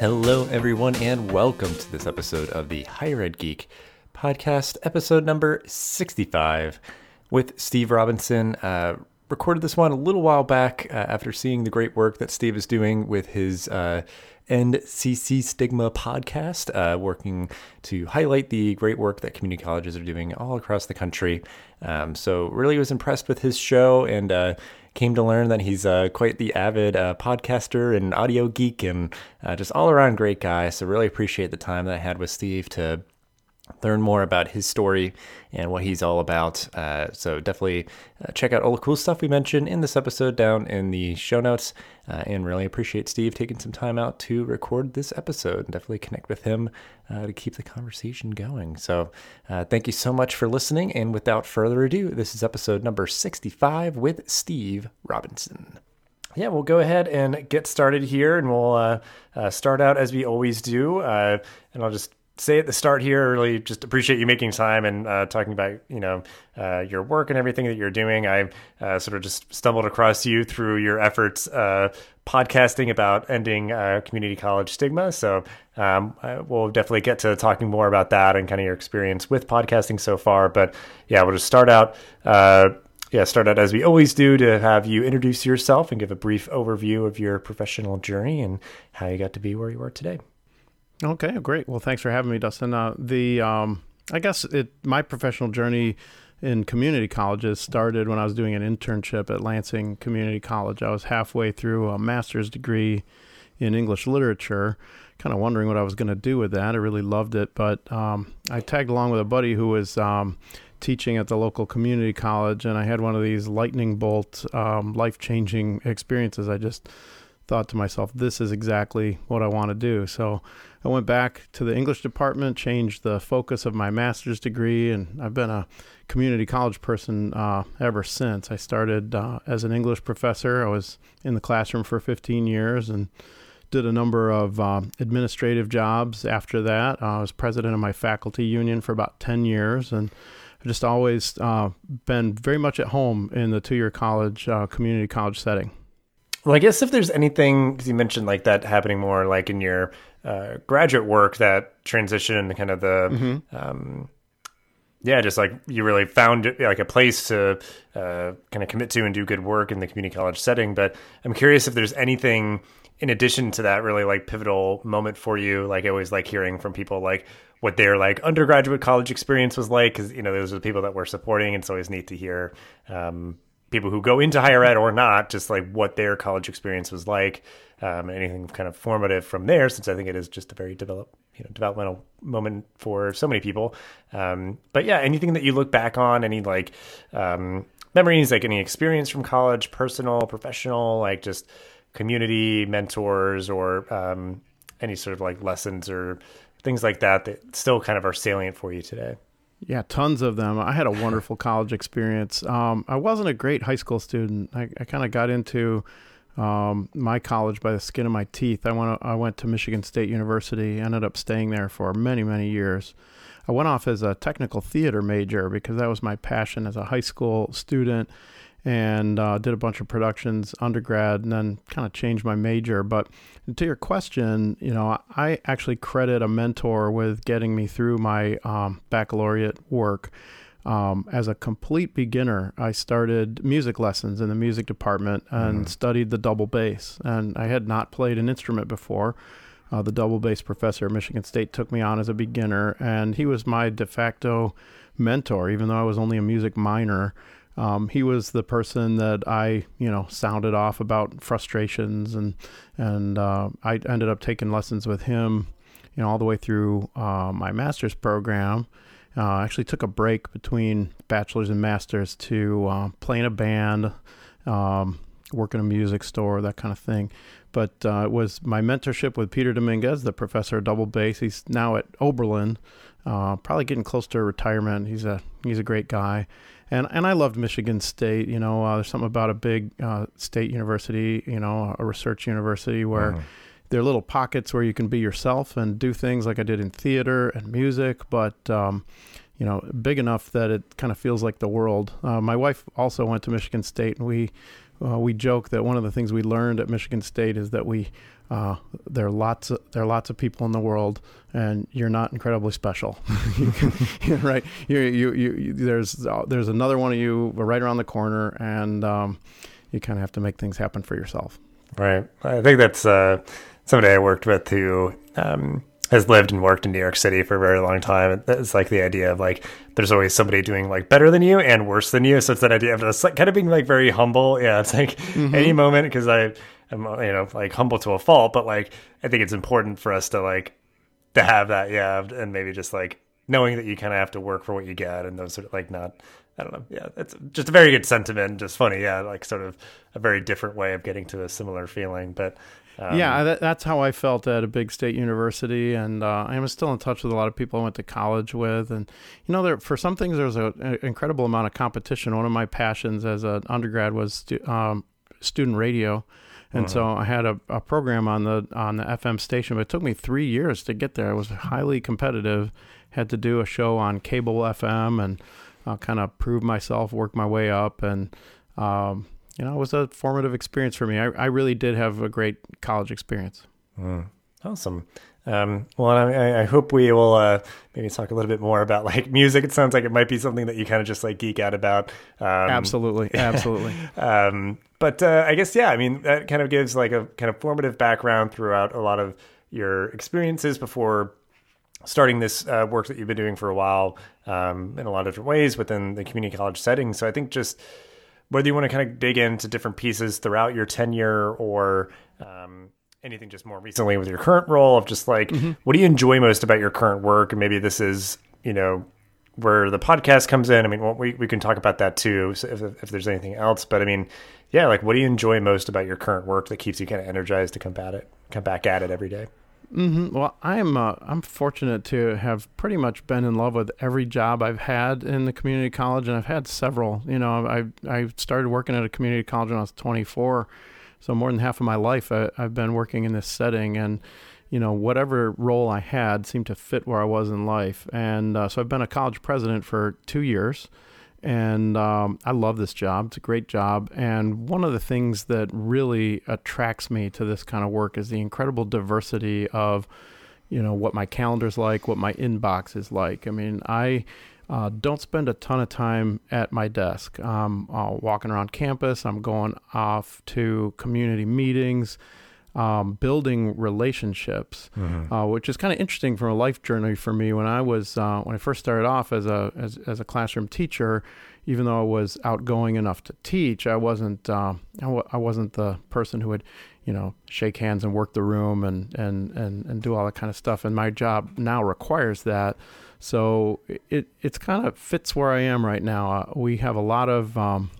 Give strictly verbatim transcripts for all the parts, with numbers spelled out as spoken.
Hello, everyone, and welcome to this episode of the Higher Ed Geek podcast, episode number sixty-five, with Steve Robinson. Uh, recorded this one a little while back uh, after seeing the great work that Steve is doing with his uh, N C C Stigma podcast, uh, working to highlight the great work that community colleges are doing all across the country. Um, so really was impressed with his show and uh, came to learn that he's uh, quite the avid uh, podcaster and audio geek and uh, just all around great guy. So really appreciate the time that I had with Steve to learn more about his story and what he's all about. Uh, so definitely uh, check out all the cool stuff we mentioned in this episode down in the show notes, uh, and really appreciate Steve taking some time out to record this episode, and definitely connect with him uh, to keep the conversation going. So uh, thank you so much for listening. And without further ado, this is episode number sixty-five with Steve Robinson. Yeah, we'll go ahead and get started here, and we'll uh, uh, start out as we always do. Uh, and I'll just say at the start here, really just appreciate you making time and uh, talking about, you know, uh, your work and everything that you're doing. I uh, sort of just stumbled across you through your efforts uh, podcasting about ending uh, community college stigma. So um, we'll definitely get to talking more about that and kind of your experience with podcasting so far. But yeah, we'll just start out. Uh, Yeah, start out as we always do to have you introduce yourself and give a brief overview of your professional journey and how you got to be where you are today. Okay, great. Well, thanks for having me, Dustin. Uh, the um, I guess it my professional journey in community colleges started when I was doing an internship at Lansing Community College. I was halfway through a master's degree in English literature, kind of wondering what I was going to do with that. I really loved it, but um, I tagged along with a buddy who was um, teaching at the local community college, and I had one of these lightning bolt, um, life-changing experiences. I just thought to myself, this is exactly what I want to do. So I went back to the English department, changed the focus of my master's degree, and I've been a community college person uh, ever since. I started uh, as an English professor. I was in the classroom for fifteen years and did a number of uh, administrative jobs after that. Uh, I was president of my faculty union for about ten years, and I've just always uh, been very much at home in the two-year college, uh, community college setting. Well, I guess if there's anything, because you mentioned like that happening more like in your uh, graduate work, that transition and kind of the, mm-hmm. um, yeah, just like you really found like a place to uh, kind of commit to and do good work in the community college setting. But I'm curious if there's anything in addition to that really like pivotal moment for you. Like I always like hearing from people like what their like undergraduate college experience was like, because, you know, those are the people that we're supporting. And it's always neat to hear um, people who go into higher ed or not, just like what their college experience was like, um, anything kind of formative from there, since I think it is just a very develop, you know, developmental moment for so many people. Um, but yeah, anything that you look back on, any like um, memories, like any experience from college, personal, professional, like just community, mentors, or um, any sort of like lessons or things like that that still kind of are salient for you today? Yeah, tons of them. I had a wonderful college experience. Um, I wasn't a great high school student. I, I kind of got into um, my college by the skin of my teeth. I went, I went to Michigan State University, ended up staying there for many, many years. I went off as a technical theater major because that was my passion as a high school student, and uh, did a bunch of productions undergrad, and then kind of changed my major. But to your question, you know, I actually credit a mentor with getting me through my um, baccalaureate work. Um, as a complete beginner, I started music lessons in the music department and mm. studied the double bass. And I had not played an instrument before. Uh, the double bass professor at Michigan State took me on as a beginner, and he was my de facto mentor, even though I was only a music minor. Um, he was the person that I, you know, sounded off about frustrations, and and uh, I ended up taking lessons with him, you know, all the way through uh, my master's program. Uh, I actually took a break between bachelor's and master's to uh, play in a band, um, work in a music store, that kind of thing. But uh, it was my mentorship with Peter Dominguez, the professor of double bass. He's now at Oberlin, uh, probably getting close to retirement. He's a he's a great guy. And and I loved Michigan State. You know, uh, there's something about a big uh, state university, you know, a research university where mm. there are little pockets where you can be yourself and do things like I did in theater and music, but, um, you know, big enough that it kind of feels like the world. Uh, my wife also went to Michigan State, and we uh, we joke that one of the things we learned at Michigan State is that we uh, there are lots of, there are lots of people in the world, and you're not incredibly special, you can, you know, right? You, you you you there's uh, there's another one of you right around the corner, and um, you kind of have to make things happen for yourself. Right. I think that's uh, somebody I worked with who um, has lived and worked in New York City for a very long time. It's like the idea of like there's always somebody doing like better than you and worse than you. So it's that idea of just like kind of being like very humble. Yeah, it's like mm-hmm. any moment, because I am, you know, like humble to a fault. But like I think it's important for us to like to have that. Yeah. And maybe just like knowing that you kind of have to work for what you get and those sort of like not. I don't know. Yeah, it's just a very good sentiment. Just funny. Yeah, like sort of a very different way of getting to a similar feeling. But um, yeah, that, that's how I felt at a big state university. And uh, I am still in touch with a lot of people I went to college with. And, you know, there for some things, there was a, an incredible amount of competition. One of my passions as an undergrad was stu- um, student radio. And mm-hmm. so I had a, a program on the on the F M station, but it took me three years to get there. It was highly competitive. Had to do a show on cable F M and I'll kind of prove myself, work my way up. And, um, you know, it was a formative experience for me. I, I really did have a great college experience. Mm. Awesome. Um, well, I, I hope we will uh, maybe talk a little bit more about like music. It sounds like it might be something that you kind of just like geek out about. Um, absolutely. Absolutely. um, but uh, I guess, yeah, I mean, that kind of gives like a kind of formative background throughout a lot of your experiences before starting this uh, work that you've been doing for a while um, in a lot of different ways within the community college setting. So I think just whether you want to kind of dig into different pieces throughout your tenure or um, anything just more recently with your current role of just like, mm-hmm. what do you enjoy most about your current work? And maybe this is, you know, where the podcast comes in. I mean, well, we, we can talk about that too, if, if there's anything else, but I mean, yeah, like what do you enjoy most about your current work that keeps you kind of energized to come at it, come back at it every day? Mm-hmm. Well, I'm uh, I'm fortunate to have pretty much been in love with every job I've had in the community college, and I've had several. You know, I I started working at a community college when I was twenty-four, so more than half of my life I, I've been working in this setting, and you know, whatever role I had seemed to fit where I was in life, and uh, so I've been a college president for two years, and um, I love this job. It's a great job, and one of the things that really attracts me to this kind of work is the incredible diversity of, you know, what my calendar's like, what my inbox is like. I mean, I uh, don't spend a ton of time at my desk. I'm uh, walking around campus. I'm going off to community meetings. Um, building relationships, mm-hmm. uh, which is kind of interesting from a life journey for me. When I was uh, when I first started off as a as, as a classroom teacher, even though I was outgoing enough to teach, I wasn't uh, I, w- I wasn't the person who would, you know, shake hands and work the room and and and and do all that kind of stuff. And my job now requires that, so it it's kind of fits where I am right now. Uh, we have a lot of Um,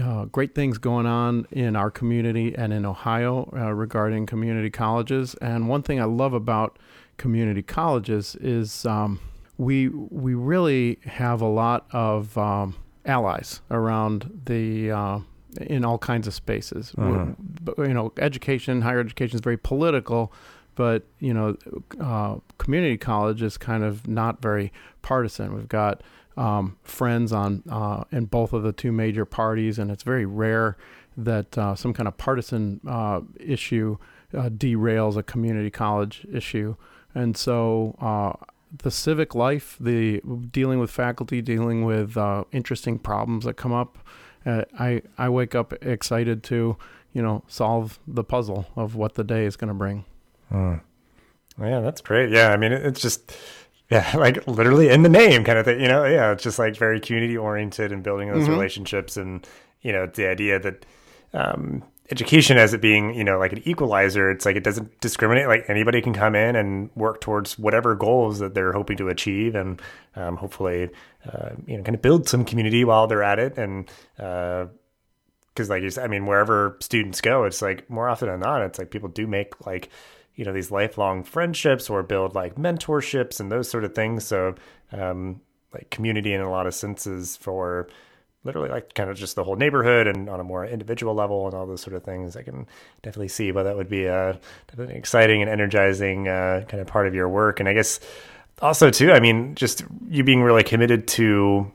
Uh, great things going on in our community and in Ohio uh, regarding community colleges. And one thing I love about community colleges is um, we we really have a lot of um, allies around the uh, in all kinds of spaces. Mm-hmm. You know, education, higher education is very political, but you know, uh, community college is kind of not very partisan. We've got Um, friends on uh, in both of the two major parties, and it's very rare that uh, some kind of partisan uh, issue uh, derails a community college issue. And so uh, the civic life, the dealing with faculty, dealing with uh, interesting problems that come up, uh, I, I wake up excited to, you know, solve the puzzle of what the day is going to bring. Mm. Well, yeah, that's great. Yeah, I mean, it, it's just... Yeah, like literally in the name kind of thing, you know? Yeah, it's just like very community oriented and building those mm-hmm. relationships. And, you know, the idea that um, education as it being, you know, like an equalizer, it's like it doesn't discriminate. Like anybody can come in and work towards whatever goals that they're hoping to achieve and um, hopefully, uh, you know, kind of build some community while they're at it. And uh, because like you said, I mean, wherever students go, it's like more often than not, it's like people do make like, you know, these lifelong friendships or build like mentorships and those sort of things. So um, like community in a lot of senses for literally like kind of just the whole neighborhood and on a more individual level and all those sort of things. I can definitely see why that would be a definitely exciting and energizing uh, kind of part of your work. And I guess also too, I mean, just you being really committed to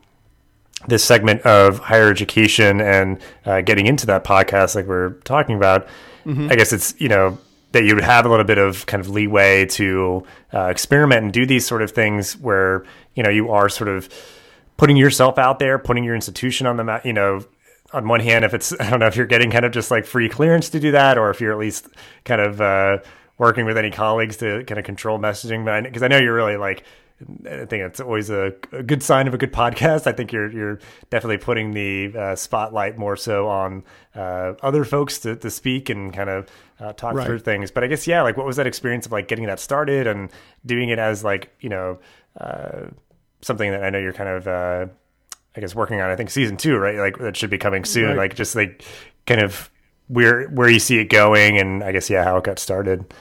this segment of higher education and uh, getting into that podcast like we're talking about, mm-hmm. I guess it's, you know, that you would have a little bit of kind of leeway to uh, experiment and do these sort of things where, you know, you are sort of putting yourself out there, putting your institution on the map, you know, on one hand, if it's, I don't know if you're getting kind of just like free clearance to do that, or if you're at least kind of uh, working with any colleagues to kind of control messaging. But because I, I know you're really like, I think it's always a, a good sign of a good podcast. I think you're you're definitely putting the uh, spotlight more so on uh, other folks to, to speak and kind of uh, talk right. through things. But I guess, yeah, like what was that experience of like getting that started and doing it as like, you know, uh, something that I know you're kind of, uh, I guess, working on, I think season two, right? Like that should be coming soon, right. like just like kind of where where you see it going and I guess, yeah, how it got started.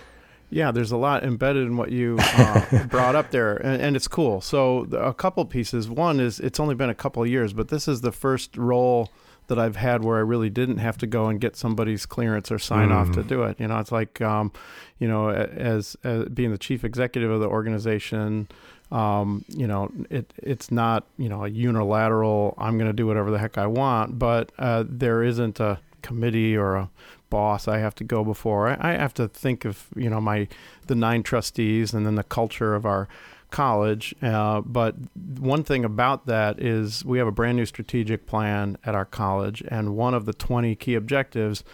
Yeah, there's a lot embedded in what you uh, brought up there, and, and it's cool. So a couple pieces. One is it's only been a couple of years, but this is the first role that I've had where I really didn't have to go and get somebody's clearance or sign mm. off to do it. You know, it's like, um, you know, as, as being the chief executive of the organization, um, you know, it it's not, you know, a unilateral, I'm going to do whatever the heck I want, but uh, there isn't a committee or a boss I have to go before. I, I have to think of, you know, my the nine trustees and then the culture of our college. Uh, but one thing about that is we have a brand new strategic plan at our college, and one of the twenty key objectives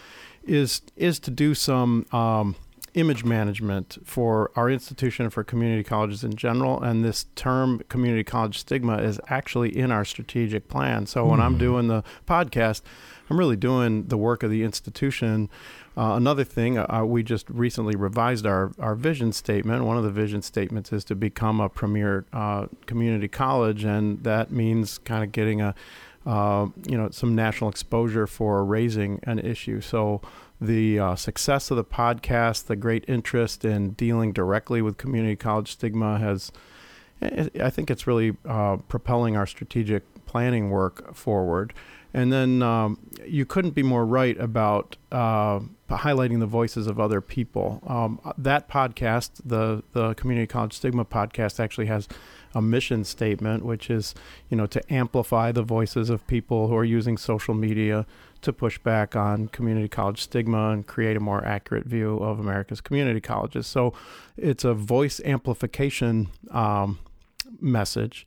is is to do some um, image management for our institution and for community colleges in general. And this term community college stigma is actually in our strategic plan. So mm. when I'm doing the podcast, I'm really doing the work of the institution. Uh, another thing, uh, we just recently revised our, our vision statement. One of the vision statements is to become a premier uh, community college, and that means kind of getting a uh, you know some national exposure for raising an issue. So the uh, success of the podcast, the great interest in dealing directly with community college stigma has, I think it's really uh, propelling our strategic planning work forward. And then um, you couldn't be more right about uh, highlighting the voices of other people. Um, that podcast, the the Community College Stigma podcast, actually has a mission statement, which is, you know, to amplify the voices of people who are using social media to push back on community college stigma and create a more accurate view of America's community colleges. So it's a voice amplification um, message.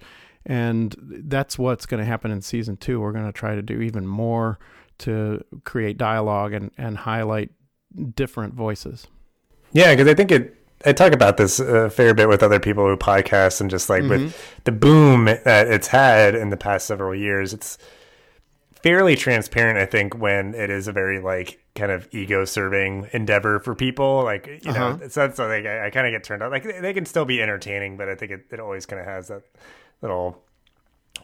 And that's what's going to happen in season two. We're going to try to do even more to create dialogue and, and highlight different voices. Yeah, because I think it, I talk about this a fair bit with other people who podcast, and just like mm-hmm. with the boom that it's had in the past several years, it's fairly transparent, I think, when it is a very like kind of ego-serving endeavor for people. Like, you uh-huh. know, so that's like I, I kind of get turned off. Like they, they can still be entertaining, but I think it, it always kind of has that little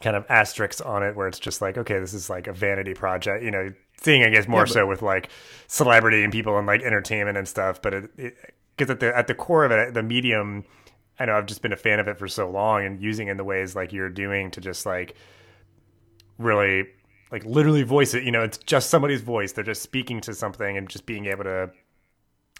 kind of asterisks on it where it's just like, okay, this is like a vanity project, you know, seeing, I guess, more yeah, but, so with like celebrity and people and like entertainment and stuff. But it, it, 'cause at the, at the core of it, the medium, I know I've just been a fan of it for so long, and using in the ways like you're doing to just like really like literally voice it, you know, it's just somebody's voice. They're just speaking to something and just being able to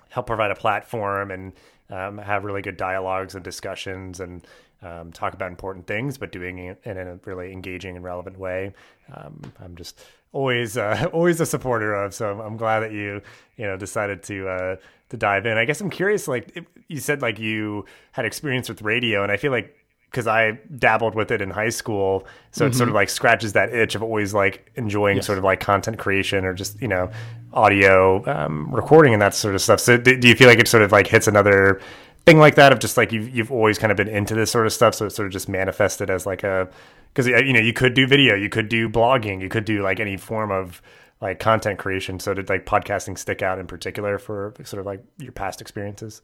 help provide a platform and um, have really good dialogues and discussions and, Um, talk about important things, but doing it in a really engaging and relevant way. Um, I'm just always, uh, always a supporter of. So I'm glad that you, you know, decided to uh, to dive in. I guess I'm curious. Like it, you said, like you had experience with radio, and I feel like because I dabbled with it in high school, so mm-hmm. it sort of like scratches that itch of always like enjoying yes. sort of like content creation or just, you know, audio um, recording and that sort of stuff. So do, do you feel like it sort of like hits another thing like that of just like you've, you've always kind of been into this sort of stuff, so it sort of just manifested as like a, because, you know, you could do video, you could do blogging, you could do like any form of like content creation. So did like podcasting stick out in particular for sort of like your past experiences?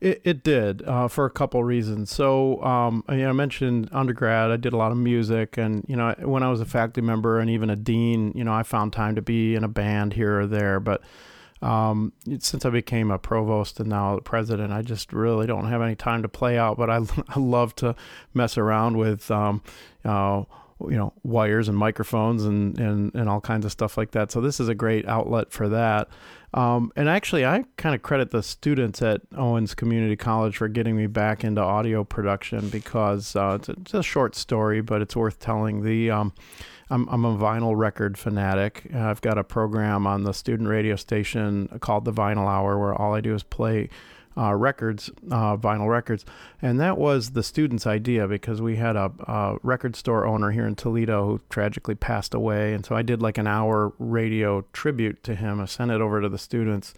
It it did uh, for a couple reasons. So um, I, mean, I mentioned undergrad. I did a lot of music, and you know, when I was a faculty member and even a dean, you know, I found time to be in a band here or there, but. Um, since I became a provost and now the president, I just really don't have any time to play out, but I, I love to mess around with, um, uh, you know, wires and microphones and, and, and all kinds of stuff like that. So this is a great outlet for that. Um, and actually, I kind of credit the students at Owens Community College for getting me back into audio production, because uh, it's, a, it's a short story, but it's worth telling. The um, I'm, I'm a vinyl record fanatic. I've got a program on the student radio station called The Vinyl Hour, where all I do is play Uh, records, uh, vinyl records. And that was the student's idea, because we had a, a record store owner here in Toledo who tragically passed away. And so I did like an hour radio tribute to him. I sent it over to the students,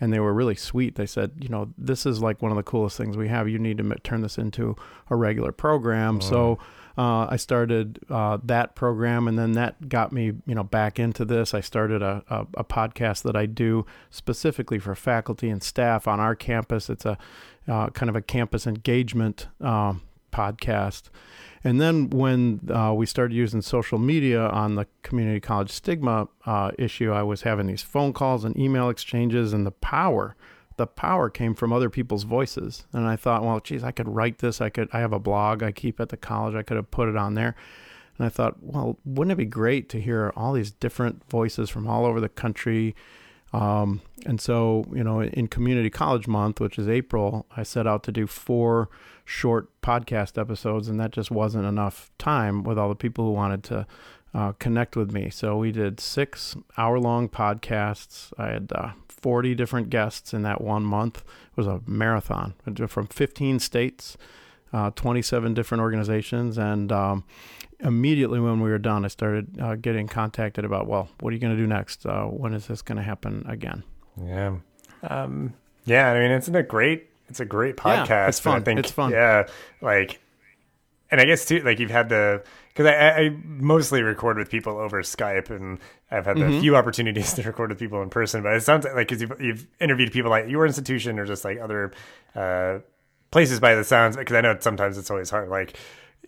and they were really sweet. They said, you know, this is like one of the coolest things we have. You need to m- turn this into a regular program. Oh. So uh, I started uh, that program, and then that got me, you know, back into this. I started a, a, a podcast that I do specifically for faculty and staff on our campus. It's a uh, kind of a campus engagement uh, podcast. And then when uh, we started using social media on the community college stigma uh, issue, I was having these phone calls and email exchanges, and the power, the power came from other people's voices. And I thought, well, geez, I could write this. I could, I have a blog I keep at the college. I could have put it on there. And I thought, well, wouldn't it be great to hear all these different voices from all over the country? Um, and so, you know, in Community College Month, which is April, I set out to do four short podcast episodes, and that just wasn't enough time with all the people who wanted to uh, connect with me. So we did six hour-long podcasts. I had uh, forty different guests in that one month. It was a marathon from fifteen states, uh, twenty-seven different organizations, and um, immediately when we were done, I started uh, getting contacted about, well, what are you going to do next? Uh, when is this going to happen again? Yeah. Um, yeah. I mean, it's a great, it's a great podcast. Yeah, it's fun. I think, it's fun. Yeah. Like, and I guess too, like you've had the, cause I, I mostly record with people over Skype, and I've had mm-hmm. a few opportunities to record with people in person, but it sounds like, cause you've, you've interviewed people at your institution or just like other, uh, places by the sounds. Cause I know sometimes it's always hard. Like,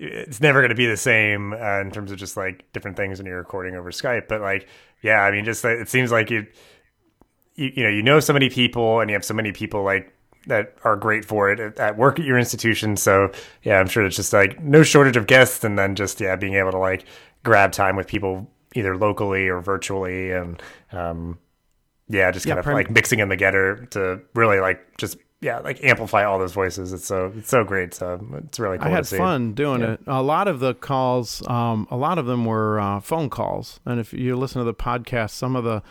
it's never going to be the same uh, in terms of just like different things when you're recording over Skype. But like, yeah, I mean, just like, it seems like you, you, you know, you know, so many people, and you have so many people like that are great for it at, at work at your institution. So yeah, I'm sure it's just like no shortage of guests, and then just, yeah, being able to like grab time with people either locally or virtually. And um, yeah, just kind yeah, of prim- like mixing them together to really like just, yeah, like amplify all those voices. It's so it's so great. So it's really cool. I had to see. fun doing yeah. it. A lot of the calls, um, a lot of them were uh, phone calls. And if you listen to the podcast, some of the,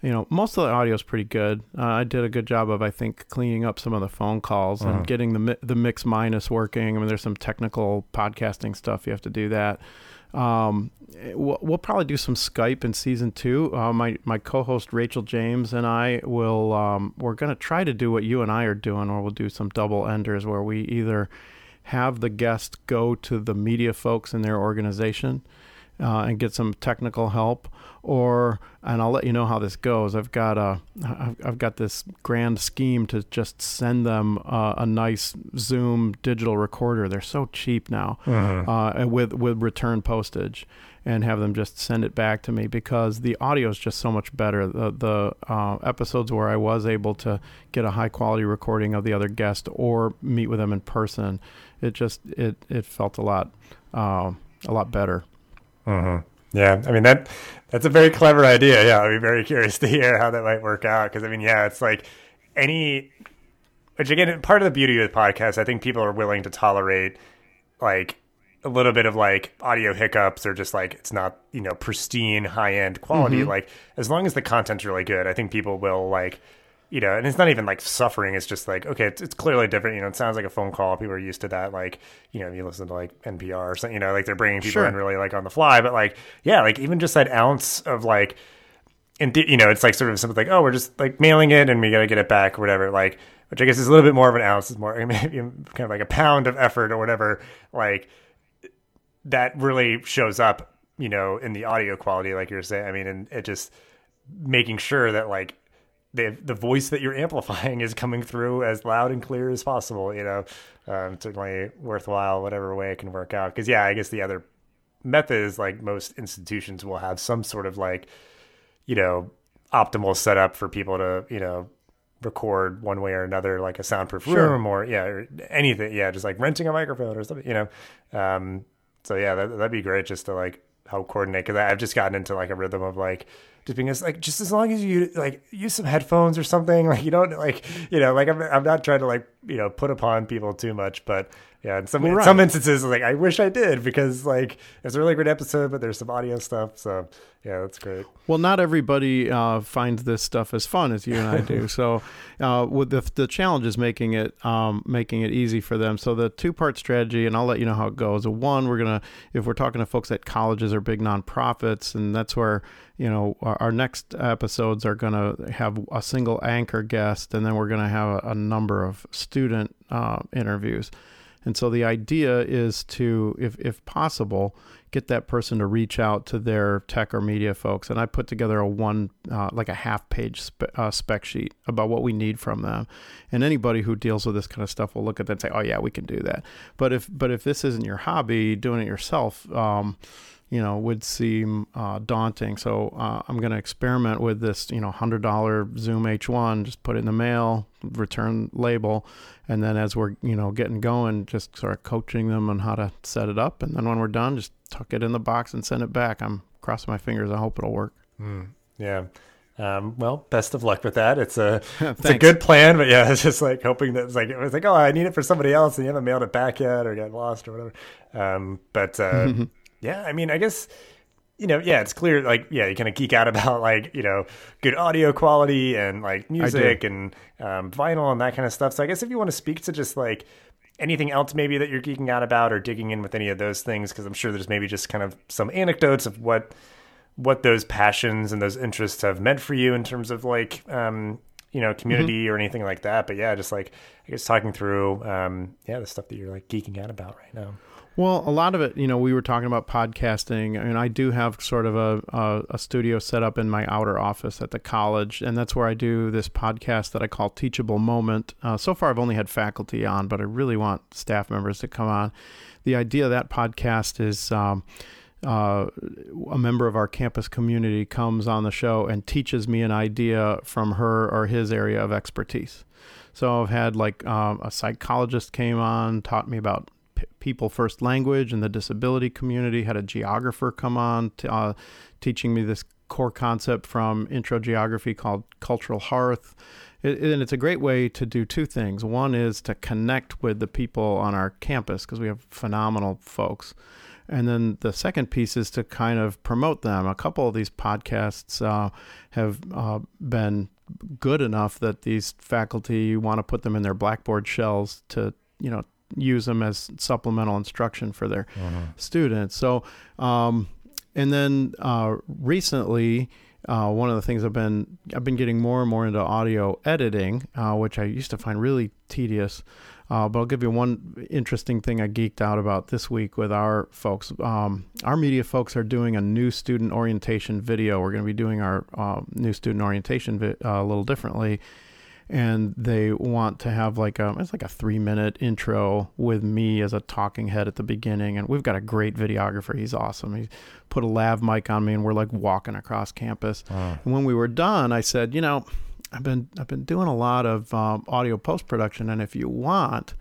you know, most of the audio is pretty good. Uh, I did a good job of, I think, cleaning up some of the phone calls uh-huh. and getting the mi- the mix minus working. I mean, there's some technical podcasting stuff you have to do that. Um, we'll, we'll probably do some Skype in season two. Uh, my, my co-host Rachel James and I will, um, we're going to try to do what you and I are doing, or we'll do some double enders where we either have the guest go to the media folks in their organization, uh, and get some technical help, or, and I'll let you know how this goes. I've got a, I've, I've got this grand scheme to just send them uh, a nice Zoom digital recorder. They're so cheap now, mm-hmm. uh, with, with return postage, and have them just send it back to me, because the audio is just so much better. The, the uh, episodes where I was able to get a high quality recording of the other guest or meet with them in person, it just, it, it felt a lot, uh, a lot better. Mm-hmm. Yeah, I mean, that that's a very clever idea. Yeah, I'd be very curious to hear how that might work out, because I mean, yeah, it's like any, which again, part of the beauty of the podcast, I think people are willing to tolerate like a little bit of like audio hiccups, or just like it's not, you know, pristine high end quality. Mm-hmm. Like as long as the content's really good, I think people will like, you know, and it's not even like suffering. It's just like, okay, it's, it's clearly different. You know, it sounds like a phone call. People are used to that. Like, you know, you listen to like N P R or something, you know, like they're bringing people sure. in really like on the fly. But like, yeah, like even just that ounce of like, and th- you know, it's like sort of something like, oh, we're just like mailing it and we got to get it back or whatever. Like, which I guess is a little bit more of an ounce. It's more, I mean, kind of like a pound of effort or whatever. Like that really shows up, you know, in the audio quality, like you're saying. I mean, and it just making sure that like, The, the voice that you're amplifying is coming through as loud and clear as possible, you know, um, certainly worthwhile, whatever way it can work out. Because, yeah, I guess the other method is like most institutions will have some sort of like, you know, optimal setup for people to, you know, record one way or another, like a soundproof sure. room or, yeah, or anything. Yeah, just like renting a microphone or something, you know. Um, So yeah, that, that'd be great just to like help coordinate, because I've just gotten into like a rhythm of like just being as like, just as long as you like use some headphones or something, like you don't like, you know, like I'm, I'm not trying to like, you know, put upon people too much, but yeah, in some, well, right. in some instances, like I wish I did, because like it's a really great episode, but there's some audio stuff. So yeah, that's great. Well, not everybody uh, finds this stuff as fun as you and I do. So uh, with the the challenge is making it um, making it easy for them. So the two part strategy, and I'll let you know how it goes. One, we're gonna if we're talking to folks at colleges or big nonprofits, and that's where you know our, our next episodes are gonna have a single anchor guest, and then we're gonna have a, a number of student uh, interviews. And so the idea is to, if if possible, get that person to reach out to their tech or media folks. And I put together a one, uh, like a half page spe- uh, spec sheet about what we need from them. And anybody who deals with this kind of stuff will look at that and say, oh yeah, we can do that. But if but if this isn't your hobby, doing it yourself, um, you know, would seem uh, daunting. So uh, I'm going to experiment with this, you know, one hundred dollars Zoom H one, just put it in the mail, return label. And then as we're, you know, getting going, just sort of coaching them on how to set it up. And then when we're done, just tuck it in the box and send it back. I'm crossing my fingers. I hope it'll work. Mm, yeah. Um, well, best of luck with that. It's a, it's a good plan, but yeah, it's just like hoping that it's like, it was like, oh, I need it for somebody else and you haven't mailed it back yet or got lost or whatever. Um, but uh, yeah, I mean, I guess, you know, yeah, it's clear, like, yeah, you kind of geek out about, like, you know, good audio quality and, like, music and um, vinyl and that kind of stuff. So I guess if you want to speak to just, like, anything else maybe that you're geeking out about or digging in with any of those things, because I'm sure there's maybe just kind of some anecdotes of what what those passions and those interests have meant for you in terms of, like, um, you know, community mm-hmm. or anything like that. But, yeah, just, like, I guess talking through, um, yeah, the stuff that you're, like, geeking out about right now. Well, a lot of it, you know, we were talking about podcasting. I mean, I do have sort of a, a, a studio set up in my outer office at the college, and that's where I do this podcast that I call Teachable Moment. Uh, so far, I've only had faculty on, but I really want staff members to come on. The idea of that podcast is um, uh, a member of our campus community comes on the show and teaches me an idea from her or his area of expertise. So I've had like um, a psychologist came on, taught me about people first language and the disability community, had a geographer come on to, uh, teaching me this core concept from intro geography called cultural hearth. It, and it's a great way to do two things. One is to connect with the people on our campus because we have phenomenal folks. And then the second piece is to kind of promote them. A couple of these podcasts uh, have uh, been good enough that these faculty want to put them in their Blackboard shells to, you know, use them as supplemental instruction for their mm-hmm. students. So, um, and then uh, recently, uh, one of the things I've been I've been getting more and more into audio editing, uh, which I used to find really tedious. Uh, but I'll give you one interesting thing I geeked out about this week with our folks. Um, our media folks are doing a new student orientation video. We're going to be doing our uh, new student orientation vi- uh, a little differently. And they want to have like a, it's like a three minute intro with me as a talking head at the beginning. And we've got a great videographer. He's awesome. He put a lav mic on me and we're like walking across campus. Uh. And when we were done, I said, you know, I've been, I've been doing a lot of um, audio post-production. And if you want,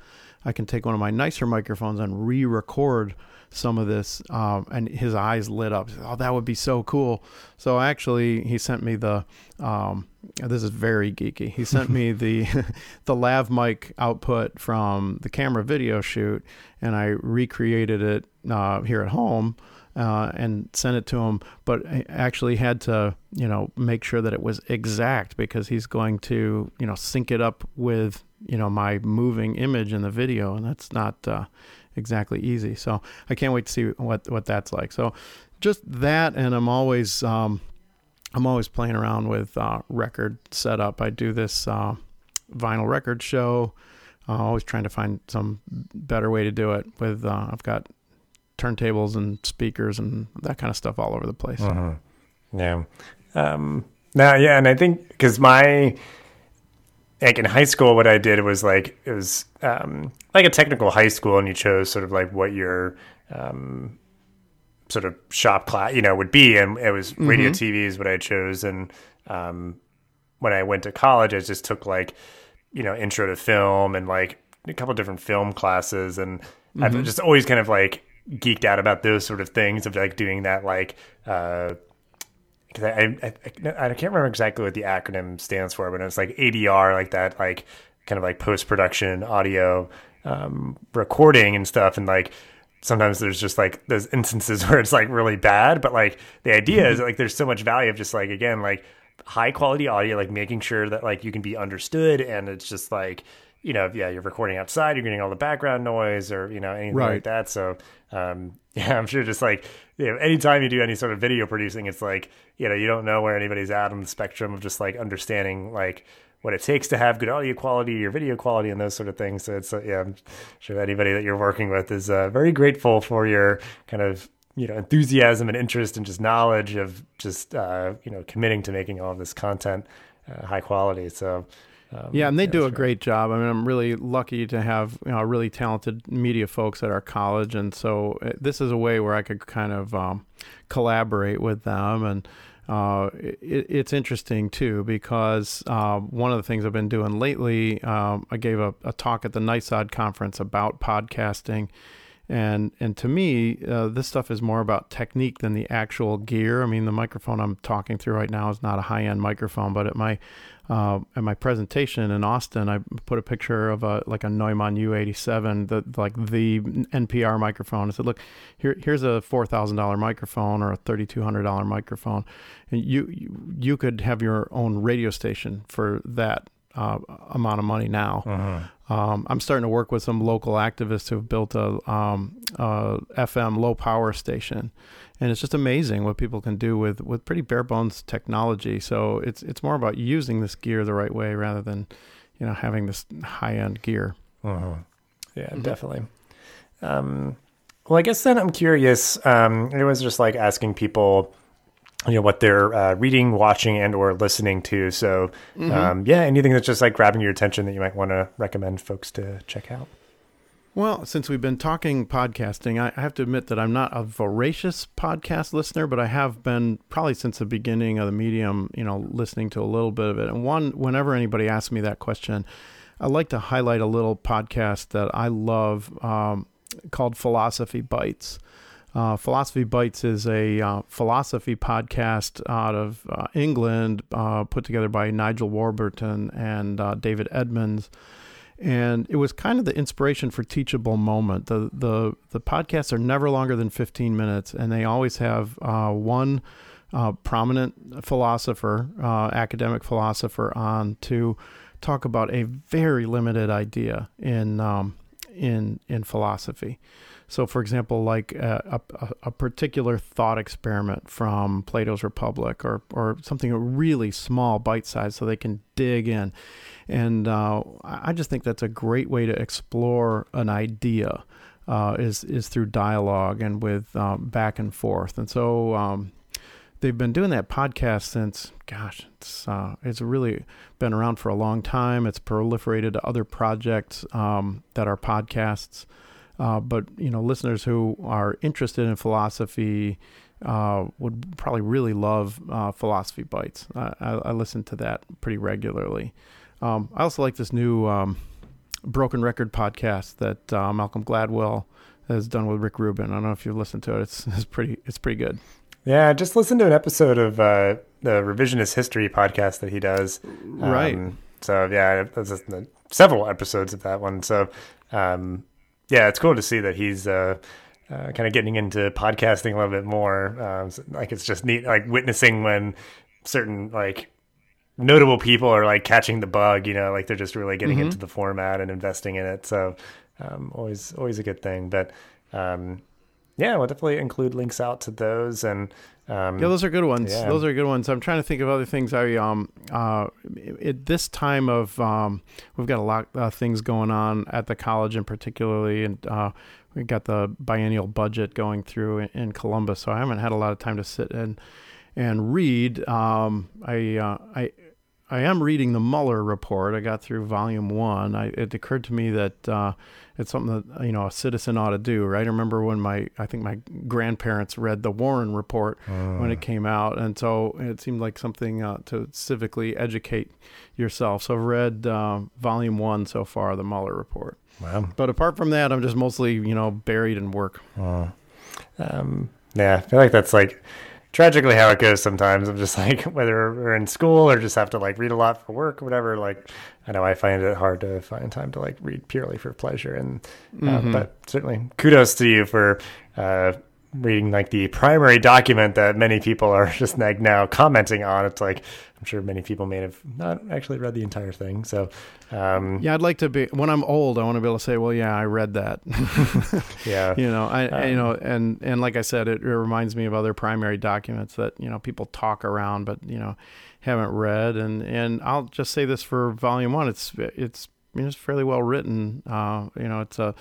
I can take one of my nicer microphones and re-record some of this. Um, and his eyes lit up. Said, oh, that would be so cool. So actually he sent me the, um, this is very geeky. He sent me the, the lav mic output from the camera video shoot and I recreated it, uh, here at home, uh, and sent it to him, but I actually had to, you know, make sure that it was exact because he's going to, you know, sync it up with, you know, my moving image in the video. And that's not, uh, exactly easy. So I can't wait to see what, what that's like. So just that. And I'm always, um, I'm always playing around with uh, record setup. I do this uh, vinyl record show. Uh, always trying to find some better way to do it. With uh, I've got turntables and speakers and that kind of stuff all over the place. Mm-hmm. Yeah. Um, now, yeah, and I think because my like in high school, what I did was like it was um, like a technical high school, and you chose sort of like what your um, sort of shop class, you know, would be. And it was radio mm-hmm. T V is what I chose. And, um, when I went to college, I just took like, you know, intro to film and like a couple different film classes. And mm-hmm. I've just always kind of like geeked out about those sort of things, of like doing that, like, uh, cause I, I, I, I can't remember exactly what the acronym stands for, but it's like A D R, like that, like kind of like post-production audio, um, recording and stuff. And like, sometimes there's just like those instances where it's like really bad, but like the idea is like, there's so much value of just like, again, like high quality audio, like making sure that like you can be understood. And it's just like, you know, yeah, you're recording outside, you're getting all the background noise or, you know, anything right. like that. So, um, yeah, I'm sure just like, you know, anytime you do any sort of video producing, it's like, you know, you don't know where anybody's at on the spectrum of just like understanding like what it takes to have good audio quality or video quality and those sort of things. So it's, uh, yeah, I'm sure anybody that you're working with is uh, very grateful for your kind of, you know, enthusiasm and interest and just knowledge of just, uh, you know, committing to making all of this content uh, high quality. So, Um, yeah, and they yeah, do a right. great job. I mean, I'm really lucky to have, you know, really talented media folks at our college. And so uh, this is a way where I could kind of um, collaborate with them. And uh, it, it's interesting, too, because uh, one of the things I've been doing lately, um, I gave a, a talk at the NISOD conference about podcasting. And and to me, uh, this stuff is more about technique than the actual gear. I mean, the microphone I'm talking through right now is not a high-end microphone, but at my uh, at my presentation in Austin, I put a picture of a like a Neumann U eighty-seven, the, like the N P R microphone. I said, look, here here's a four thousand dollars microphone or a thirty-two hundred dollars microphone, and you, you you could have your own radio station for that uh, amount of money now. Uh-huh. Um, I'm starting to work with some local activists who've built a, um, a F M low power station, and it's just amazing what people can do with, with pretty bare bones technology. So it's it's more about using this gear the right way rather than, you know, having this high end gear. Uh-huh. Yeah, mm-hmm. definitely. Um, well, I guess then I'm curious. Um, it was just like asking people, you know, what they're uh, reading, watching, and or listening to. So, mm-hmm. um, yeah, anything that's just like grabbing your attention that you might want to recommend folks to check out. Well, since we've been talking podcasting, I have to admit that I'm not a voracious podcast listener, but I have been probably since the beginning of the medium, you know, listening to a little bit of it. And one, whenever anybody asks me that question, I like to highlight a little podcast that I love um, called Philosophy Bites. Uh, Philosophy Bites is a uh, philosophy podcast out of uh, England, uh, put together by Nigel Warburton and uh, David Edmonds, and it was kind of the inspiration for Teachable Moment. the the The podcasts are never longer than fifteen minutes, and they always have uh, one uh, prominent philosopher, uh, academic philosopher, on to talk about a very limited idea in um, in in philosophy. So, for example, like a, a, a particular thought experiment from Plato's Republic or or something really small, bite-sized, so they can dig in. And uh, I just think that's a great way to explore an idea uh, is, is through dialogue and with um, back and forth. And so um, they've been doing that podcast since, gosh, it's, uh, it's really been around for a long time. It's proliferated to other projects um, that are podcasts. Uh, but, you know, listeners who are interested in philosophy uh, would probably really love uh, Philosophy Bites. I, I, I listen to that pretty regularly. Um, I also like this new um, Broken Record podcast that uh, Malcolm Gladwell has done with Rick Rubin. I don't know if you've listened to it. It's, it's pretty it's pretty good. Yeah, I just listened to an episode of uh, the Revisionist History podcast that he does. Um, right. So, yeah, I was listening to several episodes of that one. So, um yeah, it's cool to see that he's uh, uh, kind of getting into podcasting a little bit more. Um, like, it's just neat, like witnessing when certain like notable people are like catching the bug. You know, like they're just really getting mm-hmm. into the format and investing in it. So, um, always, always a good thing. But um, yeah, we'll definitely include links out to those. And um, yeah, those are good ones. Yeah. Those are good ones. I'm trying to think of other things. I um, uh, at this time of um, we've got a lot of things going on at the college, and particularly, and uh, we got the biennial budget going through in, in Columbus. So I haven't had a lot of time to sit and and read. Um, I uh, I I am reading the Mueller report. I got through volume one. I, it occurred to me that uh, it's something that, you know, a citizen ought to do, right? I remember when my, I think my grandparents read the Warren report uh. when it came out. And so it seemed like something uh, to civically educate yourself. So I've read uh, volume one so far, the Mueller report. Wow. But apart from that, I'm just mostly, you know, buried in work. Uh. Um, yeah, I feel like that's like... tragically how it goes sometimes. I'm just like, whether we're in school or just have to like read a lot for work or whatever, like I know I find it hard to find time to like read purely for pleasure. And uh, mm-hmm. but certainly kudos to you for uh reading like the primary document that many people are just like now commenting on. It's like, I'm sure many people may have not actually read the entire thing. So, um, yeah, I'd like to be, when I'm old, I want to be able to say, well, yeah, I read that. yeah. You know, I, um, you know, and, and like I said, it, it reminds me of other primary documents that, you know, people talk around, but, you know, haven't read. And, and I'll just say this for volume one, it's, it's, you know, it's fairly well written. Uh, you know, it's a,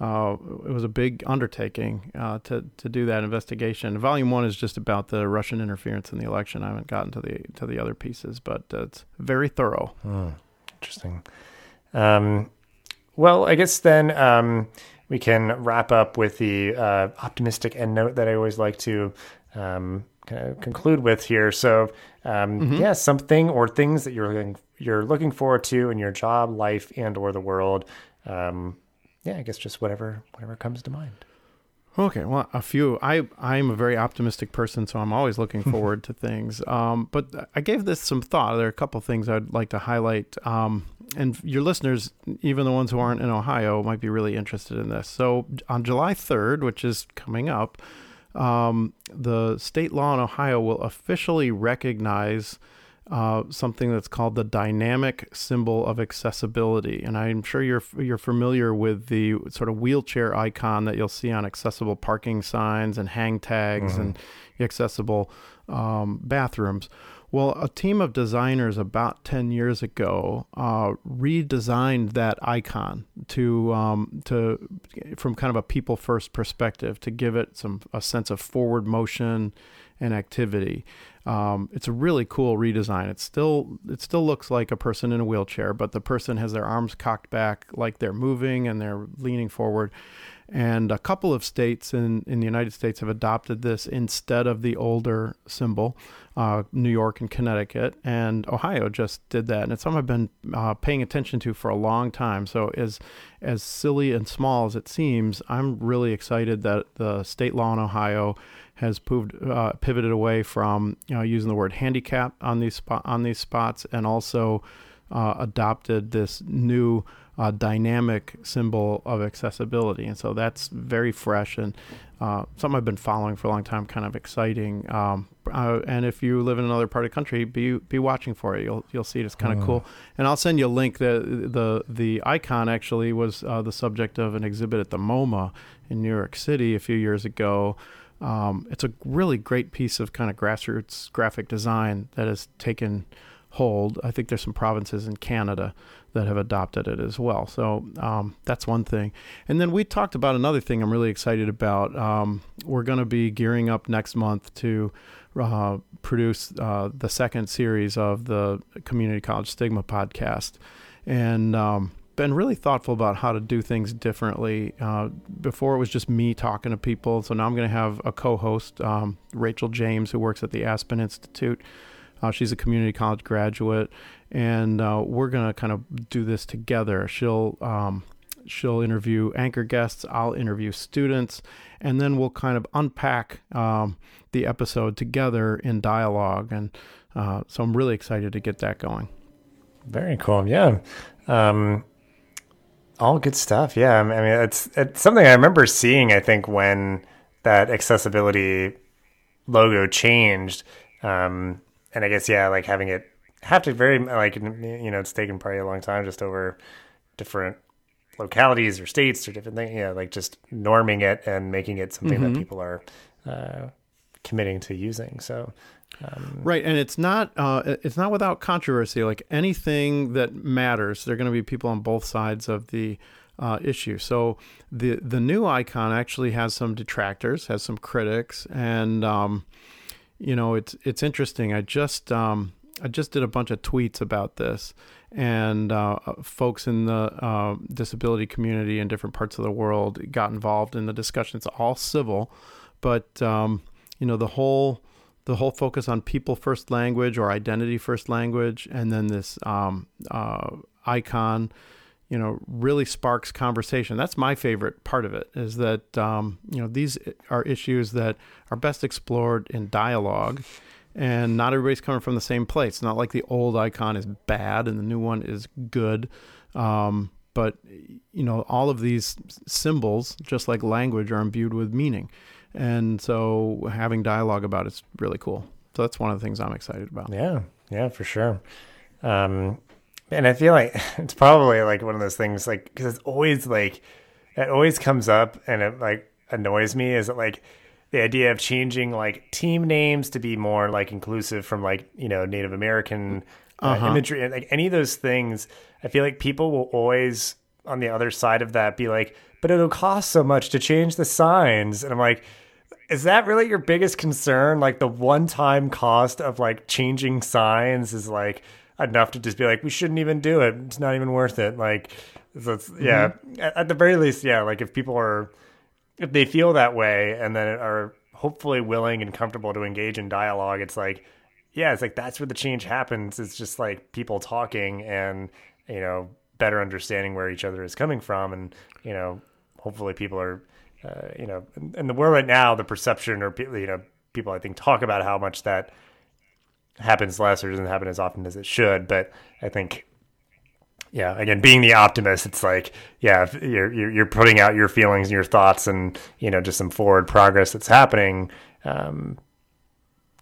Uh, it was a big undertaking uh, to to do that investigation. Volume one is just about the Russian interference in the election. I haven't gotten to the to the other pieces, but uh, it's very thorough. Hmm. Interesting. Um, well, I guess then um, we can wrap up with the uh, optimistic end note that I always like to um, kind of conclude with here. So, um, mm-hmm. yeah, something or things that you're looking, you're looking forward to in your job, life, and or the world. Um, Yeah, I guess just whatever whatever comes to mind. Okay, well, a few. I, I'm a very optimistic person, so I'm always looking forward to things. Um, but I gave this some thought. There are a couple of things I'd like to highlight. Um, and your listeners, even the ones who aren't in Ohio, might be really interested in this. So on July third, which is coming up, um, the state law in Ohio will officially recognize Uh, something that's called the dynamic symbol of accessibility. And I'm sure you're you're familiar with the sort of wheelchair icon that you'll see on accessible parking signs and hang tags mm-hmm. and accessible um, bathrooms. Well, a team of designers about ten years ago uh, redesigned that icon to um, to from kind of a people first perspective to give it some a sense of forward motion and activity. Um, it's a really cool redesign. It still it still looks like a person in a wheelchair, but the person has their arms cocked back like they're moving and they're leaning forward. And a couple of states in, in the United States have adopted this instead of the older symbol, uh, New York and Connecticut. And Ohio just did that. And it's something I've been uh, paying attention to for a long time. So as, as silly and small as it seems, I'm really excited that the state law in Ohio has proved, uh, pivoted away from you know, using the word handicap on these spo- on these spots and also uh, adopted this new uh, dynamic symbol of accessibility. And so that's very fresh and uh, something I've been following for a long time, kind of exciting. Um, uh, and if you live in another part of the country, be be watching for it. You'll you'll see it. It's kind of mm. cool. And I'll send you a link. The the, the icon actually was uh, the subject of an exhibit at the MoMA in New York City a few years ago. Um, it's a really great piece of kind of grassroots graphic design that has taken hold. I think there's some provinces in Canada that have adopted it as well. So um, that's one thing. And then we talked about another thing I'm really excited about. Um, we're going to be gearing up next month to uh, produce uh, the second series of the Community College Stigma podcast. And um been really thoughtful about how to do things differently. Uh, before it was just me talking to people. So now I'm going to have a co-host, um, Rachel James, who works at the Aspen Institute. Uh, she's a community college graduate, and uh, we're going to kind of do this together. She'll um, she'll interview anchor guests. I'll interview students, and then we'll kind of unpack um, the episode together in dialogue. And uh, so I'm really excited to get that going. Very cool. Yeah. Um... All good stuff. Yeah. I mean, it's, it's something I remember seeing, I think, when that accessibility logo changed. Um, and I guess, yeah, like having it have to very, like, you know, it's taken probably a long time just over different localities or states or different things. Yeah. Like just norming it and making it something mm-hmm. that people are uh, committing to using. So. Um, right. And it's not uh, it's not without controversy. Like anything that matters, there are going to be people on both sides of the uh, issue. So the the new icon actually has some detractors, has some critics. And, um, you know, it's it's interesting. I just um, I just did a bunch of tweets about this, and uh, folks in the uh, disability community in different parts of the world got involved in the discussion. It's all civil, but um, you know, the whole the whole focus on people first language or identity first language, and then this um, uh, icon, you know, really sparks conversation. That's my favorite part of it, is that, um, you know, these are issues that are best explored in dialogue, and not everybody's coming from the same place. It's not like the old icon is bad and the new one is good. Um, but, you know, all of these symbols, just like language, are imbued with meaning. And so having dialogue about it's really cool. So that's one of the things I'm excited about. Yeah, yeah, for sure. Um And I feel like it's probably like one of those things, like, because it's always like, it always comes up and it like annoys me, is it like the idea of changing like team names to be more like inclusive from like, you know, Native American uh, uh-huh. imagery and like any of those things. I feel like people will always on the other side of that be like, but it'll cost so much to change the signs. And I'm like, is that really your biggest concern? Like the one time cost of like changing signs is like enough to just be like, we shouldn't even do it. It's not even worth it. Like, so it's, yeah, mm-hmm. at, at the very least, yeah. Like if people are, if they feel that way and then are hopefully willing and comfortable to engage in dialogue, it's like, yeah, it's like, that's where the change happens. It's just like people talking and, you know, better understanding where each other is coming from. And, you know, hopefully people are, uh, you know, in, in the world right now, the perception or, you know, people I think talk about how much that happens less or doesn't happen as often as it should. But I think, yeah, again, being the optimist, it's like, yeah, if you're, you're putting out your feelings and your thoughts and, you know, just some forward progress that's happening. Um,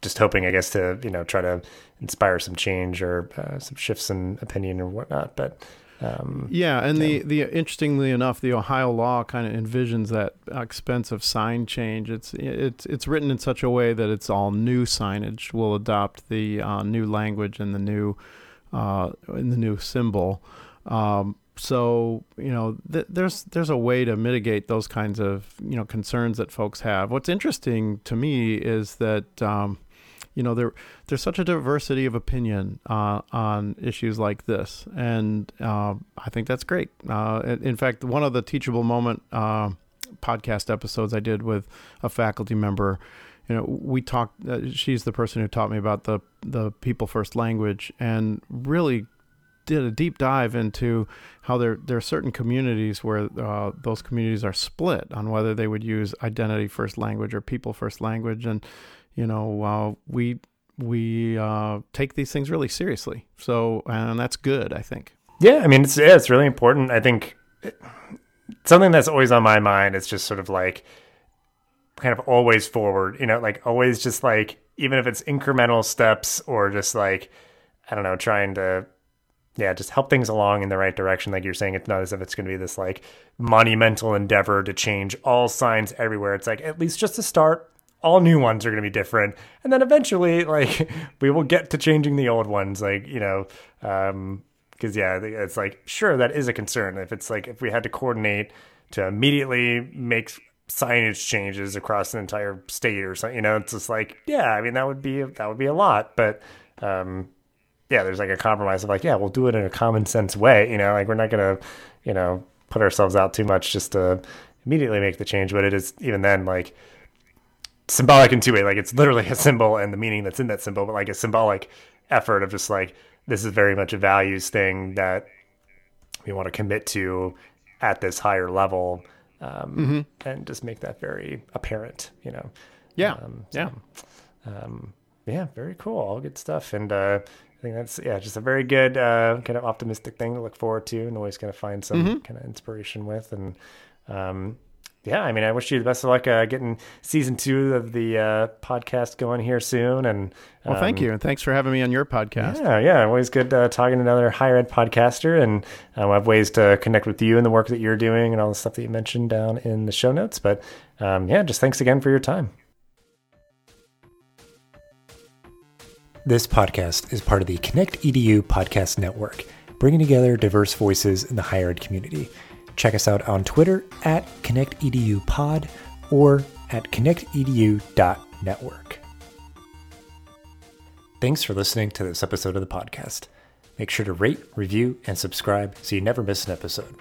just hoping, I guess, to, you know, try to inspire some change or uh, some shifts in opinion or whatnot. But um, yeah. And yeah. the, the, interestingly enough, the Ohio law kind of envisions that expensive sign change. It's, it's, it's written in such a way that it's all new signage will adopt the, uh, new language and the new, uh, and the new symbol. Um, so, you know, th- there's, there's a way to mitigate those kinds of, you know, concerns that folks have. What's interesting to me is that, um, you know, there there's such a diversity of opinion uh, on issues like this, and uh, I think that's great. Uh, in fact, one of the Teachable Moment uh, podcast episodes I did with a faculty member, you know, we talked. Uh, she's the person who taught me about the the people first language, and really did a deep dive into how there there are certain communities where uh, those communities are split on whether they would use identity first language or people first language, and you know, uh, we we uh, take these things really seriously. So, and that's good, I think. Yeah, I mean, it's yeah, it's really important. I think it, something that's always on my mind is just sort of like kind of always forward, you know, like always just like, even if it's incremental steps or just like, I don't know, trying to, yeah, just help things along in the right direction. Like you're saying, it's not as if it's going to be this like monumental endeavor to change all signs everywhere. It's like, at least just to start, all new ones are going to be different. And then eventually, like, we will get to changing the old ones. Like, you know, um, because, yeah, it's like, sure, that is a concern. If it's like, if we had to coordinate to immediately make signage changes across an entire state or something, you know, it's just like, yeah, I mean, that would be, that would be a lot. But, um, yeah, there's like a compromise of like, yeah, we'll do it in a common sense way. You know, like, we're not going to, you know, put ourselves out too much just to immediately make the change. But it is, even then, like, symbolic in two ways. Like, it's literally a symbol and the meaning that's in that symbol, but like a symbolic effort of just like, this is very much a values thing that we want to commit to at this higher level, um, mm-hmm. and just make that very apparent, you know? Yeah. Um, so, yeah. Um, yeah. Very cool. All good stuff. And, uh, I think that's, yeah, just a very good, uh, kind of optimistic thing to look forward to and always kind of find some mm-hmm. kind of inspiration with. And, um, yeah, I mean, I wish you the best of luck uh, getting season two of the uh, podcast going here soon. And um, well, thank you, and thanks for having me on your podcast. Yeah, yeah, always good uh, talking to another higher ed podcaster, and um, I have ways to connect with you and the work that you're doing and all the stuff that you mentioned down in the show notes. But um, yeah, just thanks again for your time. This podcast is part of the ConnectEDU podcast network, bringing together diverse voices in the higher ed community. Check us out on Twitter at ConnectEDUPod or at connect edu dot network. Thanks for listening to this episode of the podcast. Make sure to rate, review, and subscribe so you never miss an episode.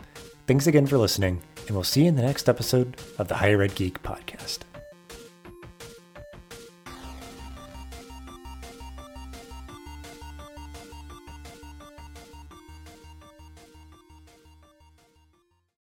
Thanks again for listening, and we'll see you in the next episode of the Higher Ed Geek podcast.